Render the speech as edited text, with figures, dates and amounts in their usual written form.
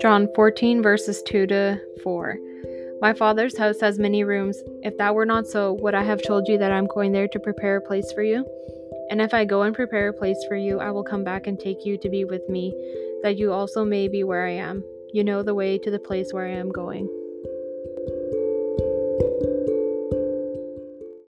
John 14 verses 2-4. My Father's house has many rooms. If that were not so, would I have told you that I am going there to prepare a place for you? And if I go and prepare a place for you, I will come back and take you to be with me, that you also may be where I am. You know the way to the place where I am going.